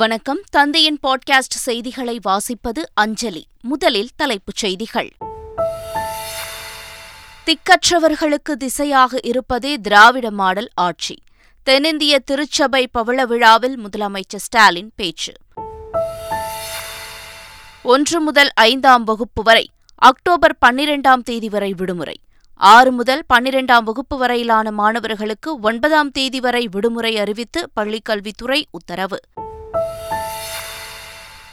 வணக்கம். தந்தியின் பாட்காஸ்ட் செய்திகளை வாசிப்பது அஞ்சலி. முதலில் தலைப்புச் செய்திகள். திக்கற்றவர்களுக்கு திசையாக இருப்பதே திராவிட மாடல் ஆட்சி. தென்னிந்திய திருச்சபை பவள விழாவில் முதலமைச்சர் ஸ்டாலின் பேச்சு. 1 முதல் 5ஆம் வகுப்பு வரை அக்டோபர் 12ஆம் தேதி வரை விடுமுறை. 6 முதல் 12ஆம் வகுப்பு வரையிலான மாணவர்களுக்கு 9ஆம் தேதி வரை விடுமுறை அறிவித்து பள்ளிக்கல்வித்துறை உத்தரவு.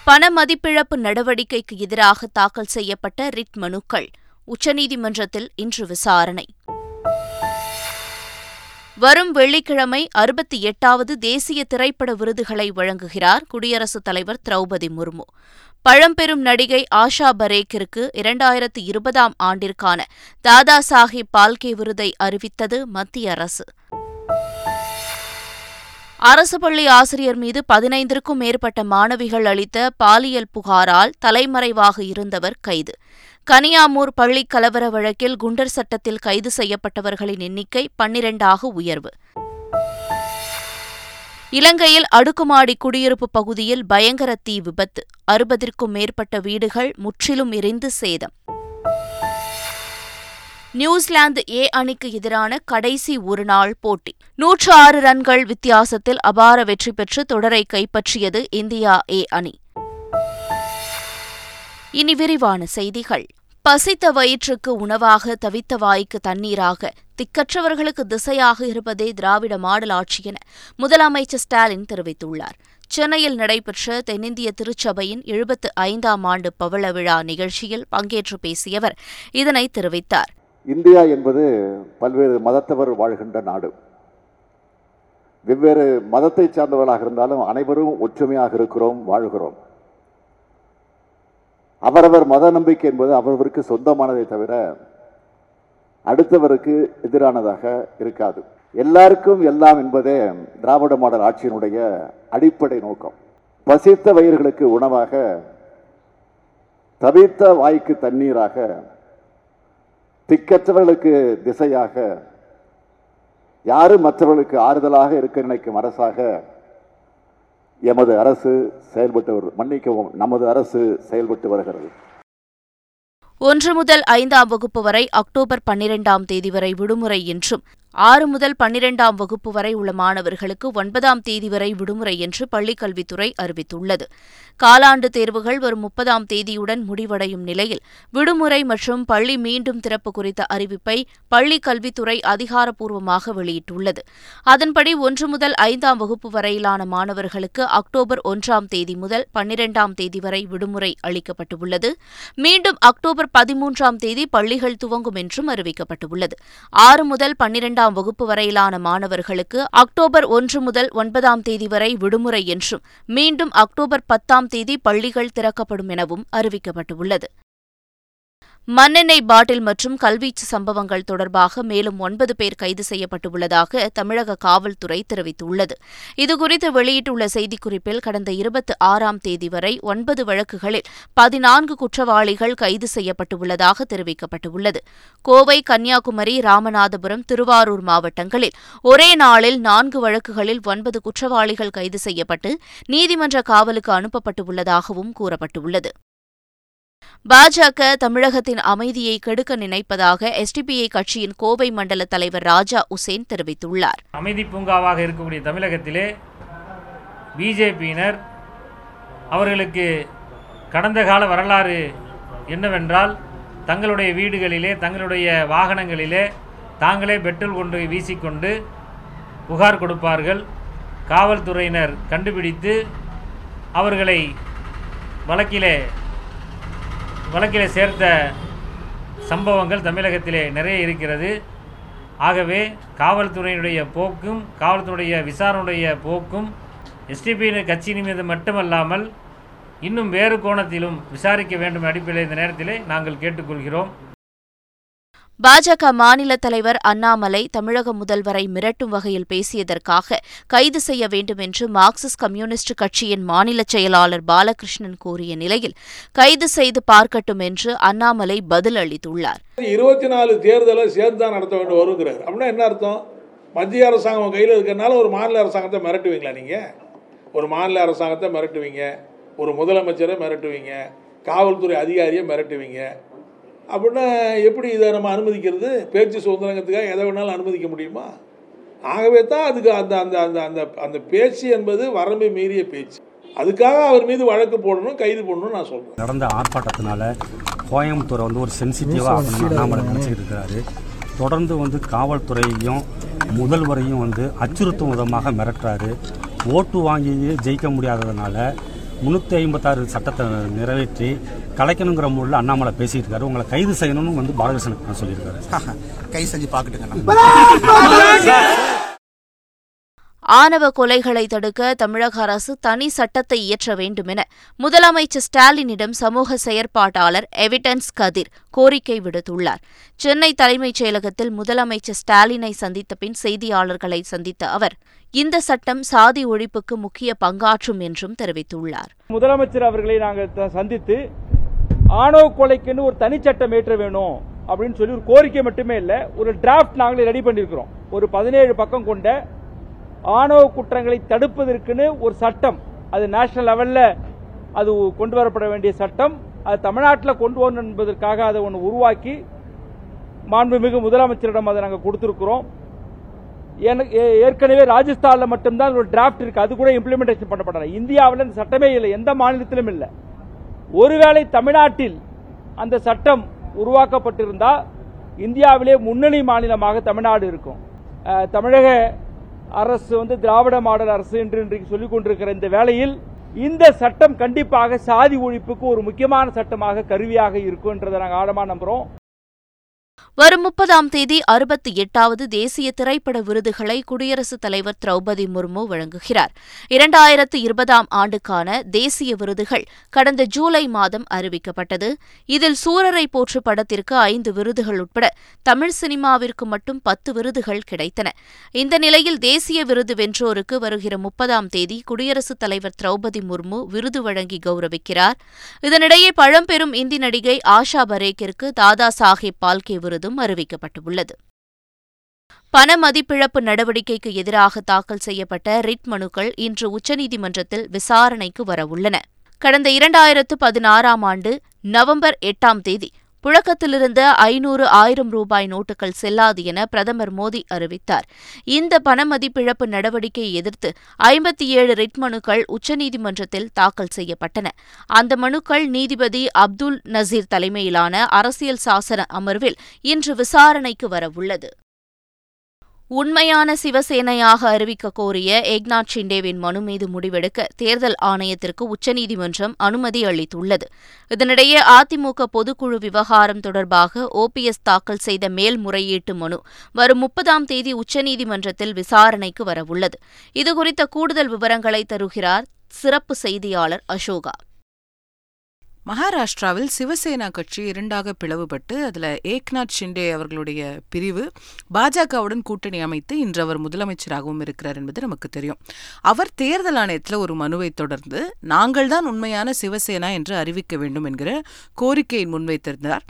பணமதிப்பிழப்பு நடவடிக்கைக்கு எதிராக தாக்கல் செய்யப்பட்ட ரிட் மனுக்கள் உச்சநீதிமன்றத்தில் இன்று விசாரணை. வரும் வெள்ளிக்கிழமை 68வது தேசிய திரைப்பட விருதுகளை வழங்குகிறார் குடியரசுத் தலைவர் திரௌபதி முர்மு. பழம்பெரும் நடிகை ஆஷா பரேக்கிற்கு 2020ஆம் ஆண்டிற்கான தாதா சாஹேப் பால்கே விருதை அறிவித்தது மத்திய அரசு. அரசு பள்ளி ஆசிரியர் மீது 15க்கும் மேற்பட்ட மாணவிகள் அளித்த பாலியல் புகாரால் தலைமறைவாக இருந்தவர் கைது. கனியாமூர் பள்ளி கலவர வழக்கில் குண்டர் சட்டத்தில் கைது செய்யப்பட்டவர்களின் எண்ணிக்கை 12ஆக உயர்வு. இலங்கையில் அடுக்குமாடி குடியிருப்பு பகுதியில் பயங்கர தீ விபத்து. 60க்கும் மேற்பட்ட வீடுகள் முற்றிலும் எரிந்து சேதம். நியூசிலாந்து ஏ அணிக்கு எதிரான கடைசி ஒருநாள் போட்டி 106 ரன்கள் வித்தியாசத்தில் அபார வெற்றி பெற்று தொடரை கைப்பற்றியது இந்தியா ஏ அணி. இனி விரிவான செய்திகள். பசித்த வயிற்றுக்கு உணவாக, தவித்த வாய்க்கு தண்ணீராக, திக்கற்றவர்களுக்கு திசையாக இருப்பதே திராவிட மாடல் ஆட்சி என முதலமைச்சர் ஸ்டாலின் தெரிவித்துள்ளார். சென்னையில் நடைபெற்ற தென்னிந்திய திருச்சபையின் 75ஆம் ஆண்டு பவள விழா நிகழ்ச்சியில் பங்கேற்று பேசியவர் இதனை தெரிவித்தார். இந்தியா என்பது பல்வேறு மதத்தவர் வாழ்கின்ற நாடு. வெவ்வேறு மதத்தை சார்ந்தவர்களாக இருந்தாலும் அனைவரும் ஒற்றுமையாக இருக்கிறோம், வாழ்கிறோம். அவரவர் மத நம்பிக்கை என்பது அவரவருக்கு சொந்தமானதை தவிர அடுத்தவருக்கு எதிரானதாக இருக்காது. எல்லாருக்கும் எல்லாம் என்பதே திராவிட மாடல் ஆட்சியினுடைய அடிப்படை நோக்கம். பசித்த வயிறுகளுக்கு உணவாக, தவித்த வாய்க்கு தண்ணீராக, திக்கற்றவர்களுக்கு திசையாக, யாரும் மற்றவர்களுக்கு ஆறுதலாக இருக்க நினைக்கும் அரசாக எமது அரசு செயல்பட்டு வருகிறது. 1 முதல் 5ஆம் வகுப்பு வரை அக்டோபர் 12ஆம் தேதி வரை விடுமுறை என்றும் 6 முதல் 12ஆம் வகுப்பு வரை உள்ள மாணவர்களுக்கு 9ஆம் தேதி வரை விடுமுறை என்று பள்ளிக்கல்வித்துறை அறிவித்துள்ளது. காலாண்டு தேர்வுகள் வரும் 30ஆம் தேதியுடன் முடிவடையும் நிலையில் விடுமுறை மற்றும் பள்ளி மீண்டும் திறப்பு குறித்த அறிவிப்பை பள்ளிக்கல்வித்துறை அதிகாரப்பூர்வமாக வெளியிட்டுள்ளது. அதன்படி 1 முதல் 5ஆம் வகுப்பு வரையிலான மாணவர்களுக்கு அக்டோபர் 1ஆம் தேதி முதல் 12ஆம் தேதி வரை விடுமுறை அளிக்கப்பட்டுள்ளது. மீண்டும் அக்டோபர் 13ஆம் தேதி பள்ளிகள் துவங்கும் என்றும் அறிவிக்கப்பட்டுள்ளது. 6 முதல் 12ஆம் வகுப்பு வரையிலான மாணவர்களுக்கு அக்டோபர் 1 முதல் 9ஆம் தேதி வரை விடுமுறை என்றும் மீண்டும் அக்டோபர் 10ஆம் தேதி பள்ளிகள் திறக்கப்படும் எனவும் அறிவிக்கப்பட்டுள்ளது. மண்ணெண்ணெய் பாட்டில் மற்றும் கல்வீச்சு சம்பவங்கள் தொடர்பாக மேலும் 9 பேர் கைது செய்யப்பட்டுள்ளதாக தமிழக காவல்துறை தெரிவித்துள்ளது. இதுகுறித்து வெளியிட்டுள்ள செய்திக்குறிப்பில் கடந்த 26ஆம் தேதி வரை 9 வழக்குகளில் 14 குற்றவாளிகள் கைது செய்யப்பட்டுள்ளதாக தெரிவிக்கப்பட்டுள்ளது. கோவை, கன்னியாகுமரி, ராமநாதபுரம், திருவாரூர் மாவட்டங்களில் ஒரே நாளில் 4 வழக்குகளில் 9 குற்றவாளிகள் கைது செய்யப்பட்டு நீதிமன்ற காவலுக்கு அனுப்பப்பட்டுள்ளதாகவும் கூறப்பட்டுள்ளது. பாஜக தமிழகத்தின் அமைதியை கெடுக்க நினைப்பதாக எஸ்டிபிஐ கட்சியின் கோவை மண்டல தலைவர் ராஜா உசேன் தெரிவித்துள்ளார். அமைதி பூங்காவாக இருக்கக்கூடிய தமிழகத்திலே பிஜேபியினர் அவர்களுக்கு கடந்த கால வரலாறு என்னவென்றால், தங்களுடைய வீடுகளிலே, தங்களுடைய வாகனங்களிலே தாங்களே பெட்ரோல் கொண்டு வீசிக்கொண்டு புகார் கொடுப்பார்கள். காவல்துறையினர் கண்டுபிடித்து அவர்களை வழக்கிலே சேர்த்த சம்பவங்கள் தமிழகத்திலே நிறைய இருக்கிறது. ஆகவே காவல்துறையினுடைய போக்கும், காவல்துறையுடைய விசாரணையுடைய போக்கும் எஸ்டிபியினர் கட்சியின் மீது மட்டுமல்லாமல் இன்னும் வேறு கோணத்திலும் விசாரிக்க வேண்டும் அடிப்படையில் இந்த நேரத்திலே நாங்கள் கேட்டுக்கொள்கிறோம். பாஜக மாநில தலைவர் அண்ணாமலை தமிழக முதல்வரை மிரட்டும் வகையில் பேசியதற்காக கைது செய்ய வேண்டும் என்று மார்க்சிஸ்ட் கம்யூனிஸ்ட் கட்சியின் மாநில செயலாளர் பாலகிருஷ்ணன் கூறிய நிலையில் கைது செய்து பார்க்கட்டும் என்று அண்ணாமலை பதில் அளித்துள்ளார். 24 தேர்தலை சேர்ந்தான் நடத்த வேண்டும் வருங்கிறார். அப்படின்னா என்ன அர்த்தம்? மத்திய அரசாங்கம் கையில் இருக்கிறதுனால ஒரு மாநில அரசாங்கத்தை மிரட்டுவீங்களா? நீங்க ஒரு மாநில அரசாங்கத்தை மிரட்டுவீங்க, ஒரு முதலமைச்சரை மிரட்டுவீங்க, காவல்துறை அதிகாரியை மிரட்டுவீங்க அப்படின்னா எப்படி இதை நம்ம அனுமதிக்கிறது? பேச்சு சுதந்திரங்கிறதுக்காக எதை வேணாலும் அனுமதிக்க முடியுமா? ஆகவே தான் அதுக்கு அந்த அந்த அந்த அந்த அந்த பேச்சு என்பது வரம்பை மீறிய பேச்சு. அதுக்காக அவர் மீது வழக்கு போடணும், கைது போடணும்னு நான் சொல்கிறேன். நடந்த ஆர்ப்பாட்டத்தினால கோயம்புத்தூரை வந்து ஒரு சென்சிட்டிவாக அண்ணாமலை நினச்சிக்கிட்டு இருக்கிறாரு. தொடர்ந்து வந்து காவல்துறையையும் முதல்வரையும் வந்து அச்சுறுத்தும் விதமாக மிரட்டுறாரு. ஓட்டு வாங்கி ஜெயிக்க முடியாததுனால 356 சட்டத்தை நிறைவேற்றி கலைக்கணுங்கிற முறையில் அண்ணாமலை பேசிட்டு இருக்காரு. உங்களை கைது செய்யணும்னு வந்து பாலகிருஷ்ணன் நான் சொல்லியிருக்காரு. கைது செஞ்சு பார்க்கட்டுங்க. ஆணவ கொலைகளை தடுக்க தமிழக அரசு தனி சட்டத்தை இயற்ற வேண்டுமென முதலமைச்சர் ஸ்டாலினிடம் சமூக செயற்பாட்டாளர் எவிடன்ஸ் கதிர் கோரிக்கை விடுத்துள்ளார். சென்னை தலைமைச் செயலகத்தில் முதலமைச்சர் ஸ்டாலினை சந்தித்த பின் செய்தியாளர்களை சந்தித்த அவர் இந்த சட்டம் சாதி ஒழிப்புக்கு முக்கிய பங்காற்றும் என்றும் தெரிவித்துள்ளார். முதலமைச்சர் அவர்களை நாங்கள் சந்தித்து ஆணவ கொலைக்குன்னு ஒரு தனி சட்டம் ஏற்ற வேணும் அப்படின்னு சொல்லி ஒரு கோரிக்கை மட்டுமே இல்லை, ஒரு டிராஃப்ட் நாங்களே ரெடி பண்ணியிருக்கிறோம். ஒரு 17 பக்கம் கொண்ட ஆணவ குற்றங்களை தடுப்பதற்குன்னு ஒரு சட்டம், அது நேஷனல் லெவலில் அது கொண்டு வரப்பட வேண்டிய சட்டம். அது தமிழ்நாட்டில் கொண்டு வரணும் என்பதற்காக அதை ஒன்று உருவாக்கி மாண்புமிகு முதலமைச்சரிடம் அதை நாங்கள் கொடுத்துருக்கிறோம். ஏற்கனவே ராஜஸ்தானில் மட்டும்தான் ஒரு டிராஃப்ட் இருக்குது, அது கூட இம்ப்ளிமெண்டேஷன் பண்ணப்படல. இந்தியாவில் அந்த சட்டமே இல்லை, எந்த மாநிலத்திலும் இல்லை. ஒருவேளை தமிழ்நாட்டில் அந்த சட்டம் உருவாக்கப்பட்டிருந்தால் இந்தியாவிலே முன்னணி மாநிலமாக தமிழ்நாடு இருக்கும். தமிழக அரசு வந்து திராவிட மாடல் அரசு என்று இன்றைக்கு சொல்லிக் கொண்டிருக்கிற இந்த வேளையில் இந்த சட்டம் கண்டிப்பாக சாதி ஒழிப்புக்கு ஒரு முக்கியமான சட்டமாக, கருவியாக இருக்கும் என்றதை நாங்கள் ஆழமா நம்புறோம். வரும் 30ஆம் தேதி 68வது தேசிய திரைப்பட விருதுகளை குடியரசுத் தலைவர் திரௌபதி முர்மு வழங்குகிறார். 2020ஆம் ஆண்டுக்கான தேசிய விருதுகள் கடந்த ஜூலை மாதம் அறிவிக்கப்பட்டது. இதில் சூரரை போற்று படத்திற்கு 5 விருதுகள் உட்பட தமிழ் சினிமாவிற்கு மட்டும் 10 விருதுகள் கிடைத்தன. இந்த நிலையில் தேசிய விருது வென்றோருக்கு வருகிற 30ஆம் தேதி குடியரசுத் தலைவர் திரௌபதி முர்மு விருது வழங்கி கௌரவிக்கிறார். இதனிடையே பழம்பெரும் இந்தி நடிகை ஆஷா பரேக்கிற்கு தாதா சாஹேப் பால்கே விருதும் அறிவிக்கப்பட்டுள்ளது. பண மதிப்பிழப்பு நடவடிக்கைக்கு எதிராக தாக்கல் செய்யப்பட்ட ரிட் மனுக்கள் இன்று உச்சநீதிமன்றத்தில் விசாரணைக்கு வரவுள்ளன. கடந்த 2016ஆம் ஆண்டு நவம்பர் 8ஆம் தேதி புழக்கத்திலிருந்த 500,000 ரூபாய் நோட்டுகள் செல்லாது என பிரதமர் மோடி அறிவித்தார். இந்த பண மதிப்பிழப்பு நடவடிக்கையை எதிர்த்து 57 ரிட் மனுக்கள் உச்சநீதிமன்றத்தில் தாக்கல் செய்யப்பட்டன. அந்த மனுக்கள் நீதிபதி அப்துல் நசீர் தலைமையிலான அரசியல் சாசன அமர்வில் இன்று விசாரணைக்கு வரவுள்ளது. உண்மையான சிவசேனையாக அறிவிக்க கோரிய ஏக்நாத் ஷிண்டேவின் மனு மீது முடிவெடுக்க தேர்தல் ஆணையத்திற்கு உச்சநீதிமன்றம் அனுமதி அளித்துள்ளது. இதனிடையே அதிமுக பொதுக்குழு விவகாரம் தொடர்பாக OPS தாக்கல் செய்த மேல்முறையீட்டு மனு வரும் 30ஆம் தேதி உச்சநீதிமன்றத்தில் விசாரணைக்கு வரவுள்ளது. இதுகுறித்த கூடுதல் விவரங்களை தருகிறார் சிறப்பு செய்தியாளர் அசோகா. மகாராஷ்டிராவில் சிவசேனா கட்சி 2ஆக பிளவுபட்டு அதில் ஏக்நாத் ஷிண்டே அவர்களுடைய பிரிவு பாஜகவுடன் கூட்டணி அமைத்து இன்று அவர் முதலமைச்சராகவும் இருக்கிறார் என்பது நமக்கு தெரியும். அவர் தேர்தல் ஆணையத்தில் ஒரு மனுவை தொடர்ந்து நாங்கள் தான் உண்மையான சிவசேனா என்று அறிவிக்க வேண்டும் என்கிற கோரிக்கையை முன்வைத்திருந்தார்.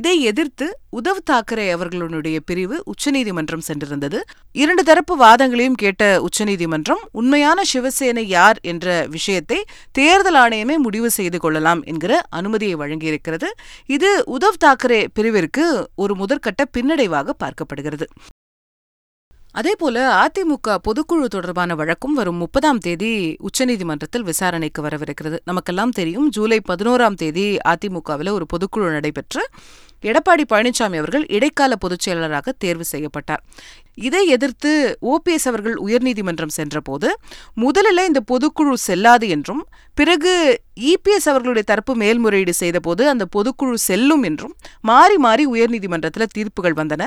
இதை எதிர்த்து உத்தவ் தாக்கரே அவர்களுடைய பிரிவு உச்சநீதிமன்றம் சென்றிருந்தது. 2 தரப்பு வாதங்களையும் கேட்ட உச்சநீதிமன்றம் உண்மையான சிவசேனை யார் என்ற விஷயத்தை தேர்தல் ஆணையமே முடிவு செய்து கொள்ளலாம் என்கிற அனுமதியை வழங்கியிருக்கிறது. இது உத்தவ் தாக்கரே பிரிவிற்கு ஒரு முதற்கட்ட பின்னடைவாக பார்க்கப்படுகிறது. அதேபோல அதிமுக பொதுக்குழு தொடர்பான வழக்கும் வரும் 30ஆம் தேதி உச்சநீதிமன்றத்தில் விசாரணைக்கு வரவிருக்கிறது. நமக்கெல்லாம் தெரியும், ஜூலை 11ஆம் தேதி அதிமுகவில் ஒரு பொதுக்குழு நடைபெற்று எடப்பாடி பழனிசாமி அவர்கள் இடைக்கால பொதுச் செயலராக தேர்வு செய்யப்பட்டார். இதை எதிர்த்து OPS அவர்கள் உயர்நீதிமன்றம் சென்றபோது முதலில் இந்த பொதுக்குழு செல்லாது என்றும், பிறகு EPS அவர்களுடைய தரப்பு மேல்முறையீடு செய்தபோது அந்த பொதுக்குழு செல்லும் என்றும் மாறி மாறி உயர்நீதிமன்றத்தில் தீர்ப்புகள் வந்தன.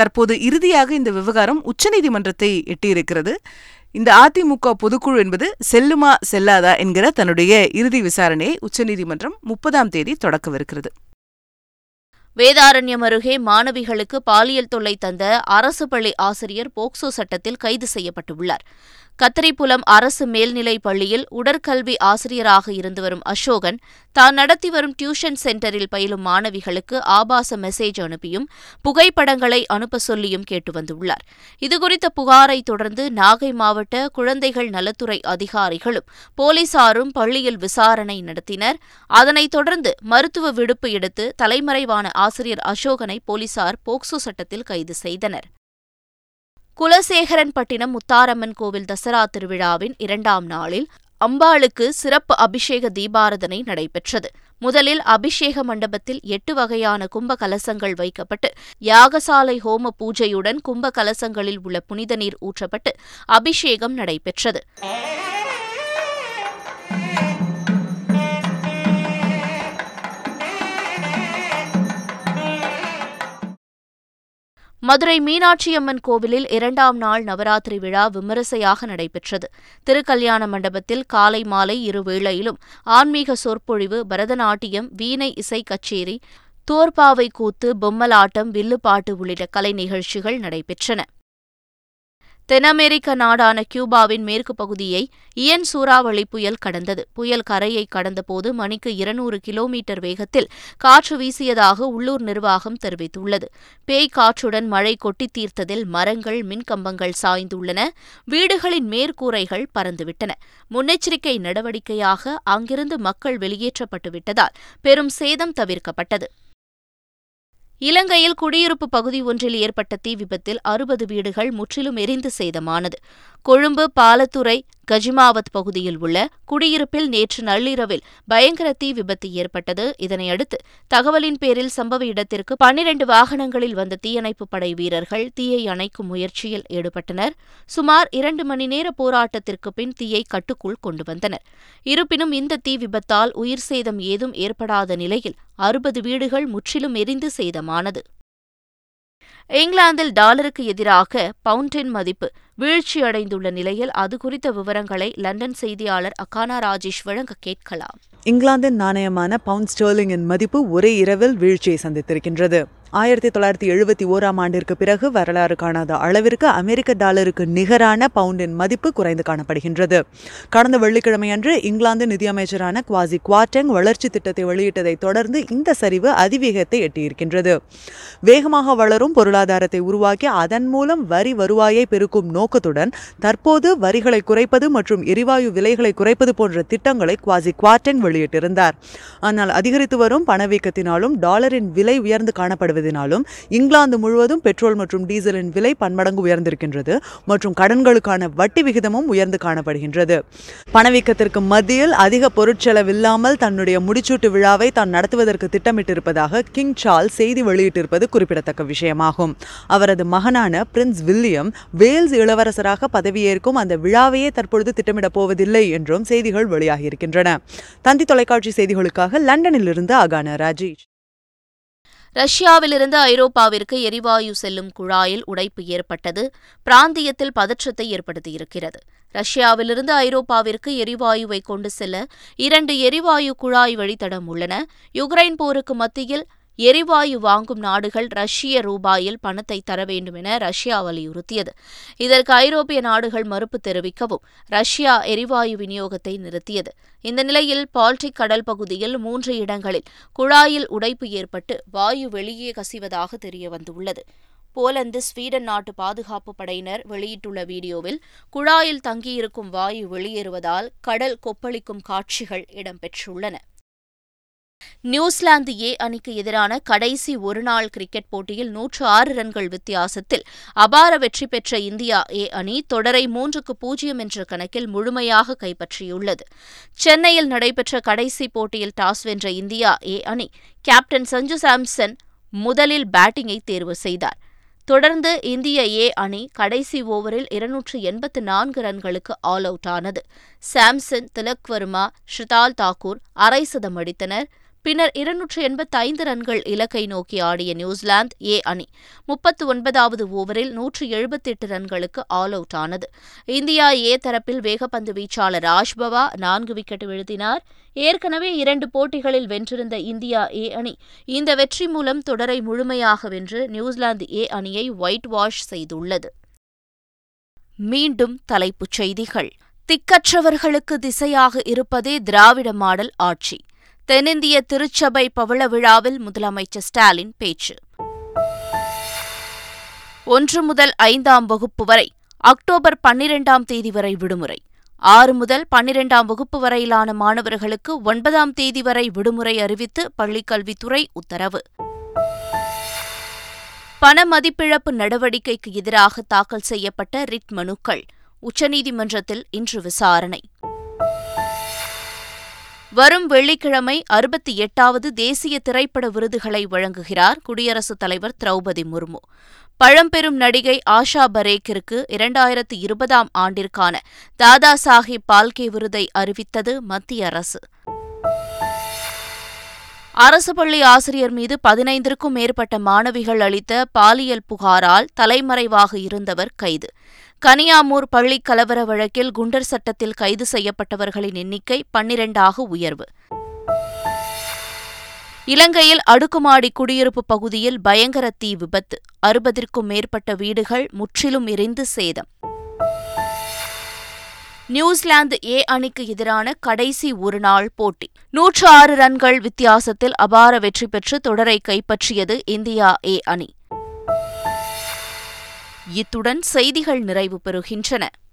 தற்போது இறுதியாக இந்த விவகாரம் உச்சநீதிமன்றத்தை எட்டியிருக்கிறது. இந்த அதிமுக பொதுக்குழு என்பது செல்லுமா செல்லாதா என்கிற தன்னுடைய இறுதி விசாரணையை உச்சநீதிமன்றம் 30ஆம் தேதி தொடக்கவிருக்கிறது. வேதாரண்யம் அருகே மாணவிகளுக்கு பாலியல் தொல்லை தந்த அரசு பள்ளி ஆசிரியர் போக்சோ சட்டத்தில் கைது செய்யப்பட்டுள்ளார். கத்தரிப்புலம் அரசு மேல்நிலை பள்ளியில் உடற்கல்வி ஆசிரியராக இருந்து வரும் அசோகன் தான் நடத்தி வரும் டியூஷன் சென்டரில் பயிலும் மாணவிகளுக்கு ஆபாச மெசேஜ் அனுப்பியும் புகைப்படங்களை அனுப்ப சொல்லியும் கேட்டு வந்துள்ளார். இதுகுறித்த புகாரை தொடர்ந்து நாகை மாவட்ட குழந்தைகள் நலத்துறை அதிகாரிகளும் போலீசாரும் பள்ளியில் விசாரணை நடத்தினர். அதனைத் தொடர்ந்து மருத்துவ விடுப்பு எடுத்து தலைமறைவான ஆசிரியர் அசோகனை போலீசார் போக்சோ சட்டத்தில் கைது செய்தனர். குலசேகரன்பட்டினம் முத்தாரம்மன் கோவில் தசரா திருவிழாவின் இரண்டாம் நாளில் அம்பாளுக்கு சிறப்பு அபிஷேக தீபாரதனை நடைபெற்றது. முதலில் அபிஷேக மண்டபத்தில் 8 வகையான கும்ப கலசங்கள் வைக்கப்பட்டு யாகசாலை ஹோம பூஜையுடன் கும்ப கலசங்களில் உள்ள புனித நீர் ஊற்றப்பட்டு அபிஷேகம் நடைபெற்றது. மதுரை மீனாட்சியம்மன் கோவிலில் இரண்டாம் நாள் நவராத்திரி விழா விமரிசையாக நடைபெற்றது. திருக்கல்யாண மண்டபத்தில் காலை மாலை இருவேளையிலும் ஆன்மீக சொற்பொழிவு, பரதநாட்டியம், வீணை இசை கச்சேரி, தோர்பாவை கூத்து, பொம்மலாட்டம், வில்லுப்பாட்டு உள்ளிட்ட கலை நிகழ்ச்சிகள் நடைபெற்றன. தென்னமெரிக்க நாடான கியூபாவின் மேற்கு பகுதியை இயன் சூறாவளி புயல் கடந்தது. புயல் கரையை கடந்தபோது மணிக்கு 200 கிலோமீட்டர் வேகத்தில் காற்று வீசியதாக உள்ளூர் நிர்வாகம் தெரிவித்துள்ளது. பேய் காற்றுடன் மழை கொட்டி தீர்த்ததில் மரங்கள், மின்கம்பங்கள் சாய்ந்துள்ளன. வீடுகளின் மேற்கூரைகள் பறந்துவிட்டன. முன்னெச்சரிக்கை நடவடிக்கையாக அங்கிருந்து மக்கள் வெளியேற்றப்பட்டுவிட்டதால் பெரும் சேதம் தவிர்க்கப்பட்டது. இலங்கையில் குடியிருப்பு பகுதி ஒன்றில் ஏற்பட்ட தீ விபத்தில் 60 வீடுகள் முற்றிலும் எரிந்து சேதமானது. கொழும்பு பாலத்துறை கஜிமாவத் பகுதியில் உள்ள குடியிருப்பில் நேற்று நள்ளிரவில் பயங்கர தீ விபத்து ஏற்பட்டது. இதனையடுத்து தகவலின் பேரில் சம்பவ இடத்திற்கு 12 வாகனங்களில் வந்த தீயணைப்புப் படை வீரர்கள் தீயை அணைக்கும் முயற்சியில் ஈடுபட்டனர். சுமார் 2 மணி நேர போராட்டத்திற்கு பின் தீயை கட்டுக்குள் கொண்டு வந்தனர். இருப்பினும் இந்த தீ விபத்தால் உயிர் சேதம் ஏதும் ஏற்படாத நிலையில் 60 வீடுகள் முற்றிலும் எரிந்து சேதமானது. இங்கிலாந்தில் டாலருக்கு எதிராக பவுண்டின் மதிப்பு வீழ்ச்சியடைந்துள்ள நிலையில் அது குறித்த விவரங்களை லண்டன் செய்தியாளர் அக்கானா ராஜேஷ் வழங்க கேட்கலாம். இங்கிலாந்தின் நாணயமான பவுண்ட் ஸ்டெர்லிங்கின் மதிப்பு ஒரே இரவில் வீழ்ச்சியை சந்தித்திருக்கின்றது. 1971ஆம் ஆண்டிற்கு பிறகு வரலாறு காணாத அளவிற்கு அமெரிக்க டாலருக்கு நிகரான பவுண்டின் மதிப்பு குறைந்து காணப்படுகின்றது. கடந்த வெள்ளிக்கிழமை அன்று இங்கிலாந்து நிதியமைச்சரான குவாசி குவாட்டெங் வளர்ச்சி திட்டத்தை வெளியிட்டதை தொடர்ந்து இந்த சரிவு அதிவேகத்தை எட்டியிருக்கின்றது. வேகமாக வளரும் பொருளாதாரத்தை உருவாக்கி அதன் மூலம் வரி வருவாயை பெருக்கும் நோக்கத்துடன் தற்போது வரிகளை குறைப்பது மற்றும் எரிவாயு விலைகளை குறைப்பது போன்ற திட்டங்களை குவாசி குவாட்டெங் வெளியிட்டிருந்தார். ஆனால் அதிகரித்து வரும் பணவீக்கத்தினாலும் டாலரின் விலை உயர்ந்து காணப்படுவது இங்கிலாந்து முழுவதும் பெட்ரோல் மற்றும் டீசலின் விலை பன்மடங்கு உயர்ந்திருக்கின்றது மற்றும் கடன்களுக்கான வட்டி விகிதமும் உயர்ந்து காணப்படுகின்றது. பணவீக்கத்திற்கு மத்தியில் அதிக பொருட்செலவில்லாமல் தன்னுடைய முடிச்சூட்டு விழாவை தான் நடத்துவதற்கு திட்டமிட்டிருப்பதாக கிங் சார்ல் செய்தி வெளியிட்டிருப்பது குறிப்பிடத்தக்க விஷயமாகும். அவரது மகனான பிரின்ஸ் வில்லியம் வேல்ஸ் இளவரசராக பதவியேற்கும் அந்த விழாவையே தற்பொழுது திட்டமிடப் போவதில்லை என்றும் செய்திகள் வெளியாகியிருக்கின்றன. தந்தி தொலைக்காட்சி செய்திகளுக்காக லண்டனிலிருந்து அக்கானா ராஜேஷ். ரஷ்யாவிலிருந்து ஐரோப்பாவிற்கு எரிவாயு செல்லும் குழாயில் உடைப்பு ஏற்பட்டது. பிராந்தியத்தில் பதற்றத்தை ஏற்படுத்தியிருக்கிறது. ரஷ்யாவிலிருந்து ஐரோப்பாவிற்கு எரிவாயுவை கொண்டு செல்ல 2 எரிவாயு குழாய் வழித்தடம் உள்ளன. யுக்ரைன் போருக்கு மத்தியில் எரிவாயு வாங்கும் நாடுகள் ரஷ்ய ரூபாயில் பணத்தை தர வேண்டும் என ரஷ்யா வலியுறுத்தியது. இதற்கு ஐரோப்பிய நாடுகள் மறுப்பு தெரிவிக்கவும் ரஷ்யா எரிவாயு விநியோகத்தை நிறுத்தியது. இந்த நிலையில் பால்டிக் கடல் பகுதியில் 3 இடங்களில் குழாயில் உடைப்பு ஏற்பட்டு வாயு வெளியே கசிவதாக தெரியவந்துள்ளது. போலந்து, ஸ்வீடன் நாட்டு பாதுகாப்பு படையினர் வெளியிட்டுள்ள வீடியோவில் குழாயில் தங்கியிருக்கும் வாயு வெளியேறுவதால் கடல் கொப்பளிக்கும் காட்சிகள் இடம்பெற்றுள்ளன. நியூசிலாந்து ஏ அணிக்கு எதிரான கடைசி ஒருநாள் கிரிக்கெட் போட்டியில் 106 ரன்கள் வித்தியாசத்தில் அபார வெற்றி பெற்ற இந்தியா ஏ அணி தொடரை 3-0 என்ற கணக்கில் முழுமையாக கைப்பற்றியுள்ளது. சென்னையில் நடைபெற்ற கடைசி போட்டியில் டாஸ் வென்ற இந்தியா ஏ அணி கேப்டன் சஞ்சு சாம்சன் முதலில் பேட்டிங்கை தேர்வு செய்தார். தொடர்ந்து இந்திய ஏ அணி கடைசி ஓவரில் 284 ரன்களுக்கு ஆல் அவுட் ஆனது. சாம்சன், திலக் வர்மா, ஸ்ரிதால் தாக்கூர் அரை சதம் அடித்தனர். பின்னர் 285 ரன்கள் இலக்கை நோக்கி ஆடிய நியூசிலாந்து ஏ அணி 39வது ஓவரில் 178 ரன்களுக்கு ஆல் அவுட் ஆனது. இந்தியா ஏ தரப்பில் வேகப்பந்து வீச்சாளர் ராஜ்பவா 4 விக்கெட் வீழ்த்தினார். ஏற்கனவே 2 போட்டிகளில் வென்றிருந்த இந்தியா ஏ அணி இந்த வெற்றி மூலம் தொடரை முழுமையாக வென்று நியூசிலாந்து ஏ அணியை ஒயிட் வாஷ் செய்துள்ளது. மீண்டும் தலைப்புச் செய்திகள். திக்கற்றவர்களுக்கு திசையாக இருப்பதே திராவிட மாடல் ஆட்சி. தென்னிந்திய திருச்சபை பவள விழாவில் முதலமைச்சர் ஸ்டாலின் பேச்சு. 1 முதல் 5ஆம் வகுப்பு வரை அக்டோபர் 12ஆம் தேதி வரை விடுமுறை. 6 முதல் 12ஆம் வகுப்பு வரையிலான மாணவர்களுக்கு 9ஆம் தேதி வரை விடுமுறை அறிவித்து பள்ளிக்கல்வித்துறை உத்தரவு. பணமதிப்பிழப்பு நடவடிக்கைக்கு எதிராக தாக்கல் செய்யப்பட்ட ரிட் மனுக்கள் உச்சநீதிமன்றத்தில் இன்று விசாரணை. வரும் வெள்ளிக்கிழமை 68வது தேசிய திரைப்பட விருதுகளை வழங்குகிறார் குடியரசுத் தலைவர் திரௌபதி முர்மு. பழம்பெரும் நடிகை ஆஷா பரேக்கிற்கு 2020ஆம் ஆண்டிற்கான தாதா சாஹேப் பால்கே விருதை அறிவித்தது மத்திய அரசு. அரசு பள்ளி ஆசிரியர் மீது 15க்கும் மேற்பட்ட மாணவிகள் அளித்த பாலியல் புகாரால் தலைமறைவாக இருந்தவர் கைது. கனியாமூர் பள்ளி கலவர வழக்கில் குண்டர் சட்டத்தில் கைது செய்யப்பட்டவர்களின் எண்ணிக்கை 12ஆக உயர்வு. இலங்கையில் அடுக்குமாடி குடியிருப்பு பகுதியில் பயங்கர தீ விபத்து. 60க்கும் மேற்பட்ட வீடுகள் முற்றிலும் எரிந்து சேதம். நியூசிலாந்து ஏ அணிக்கு எதிரான கடைசி ஒருநாள் போட்டி 106 ரன்கள் வித்தியாசத்தில் அபார வெற்றி பெற்று தொடரை கைப்பற்றியது இந்தியா ஏ அணி. இத்துடன் செய்திகள் நிறைவு பெறுகின்றன.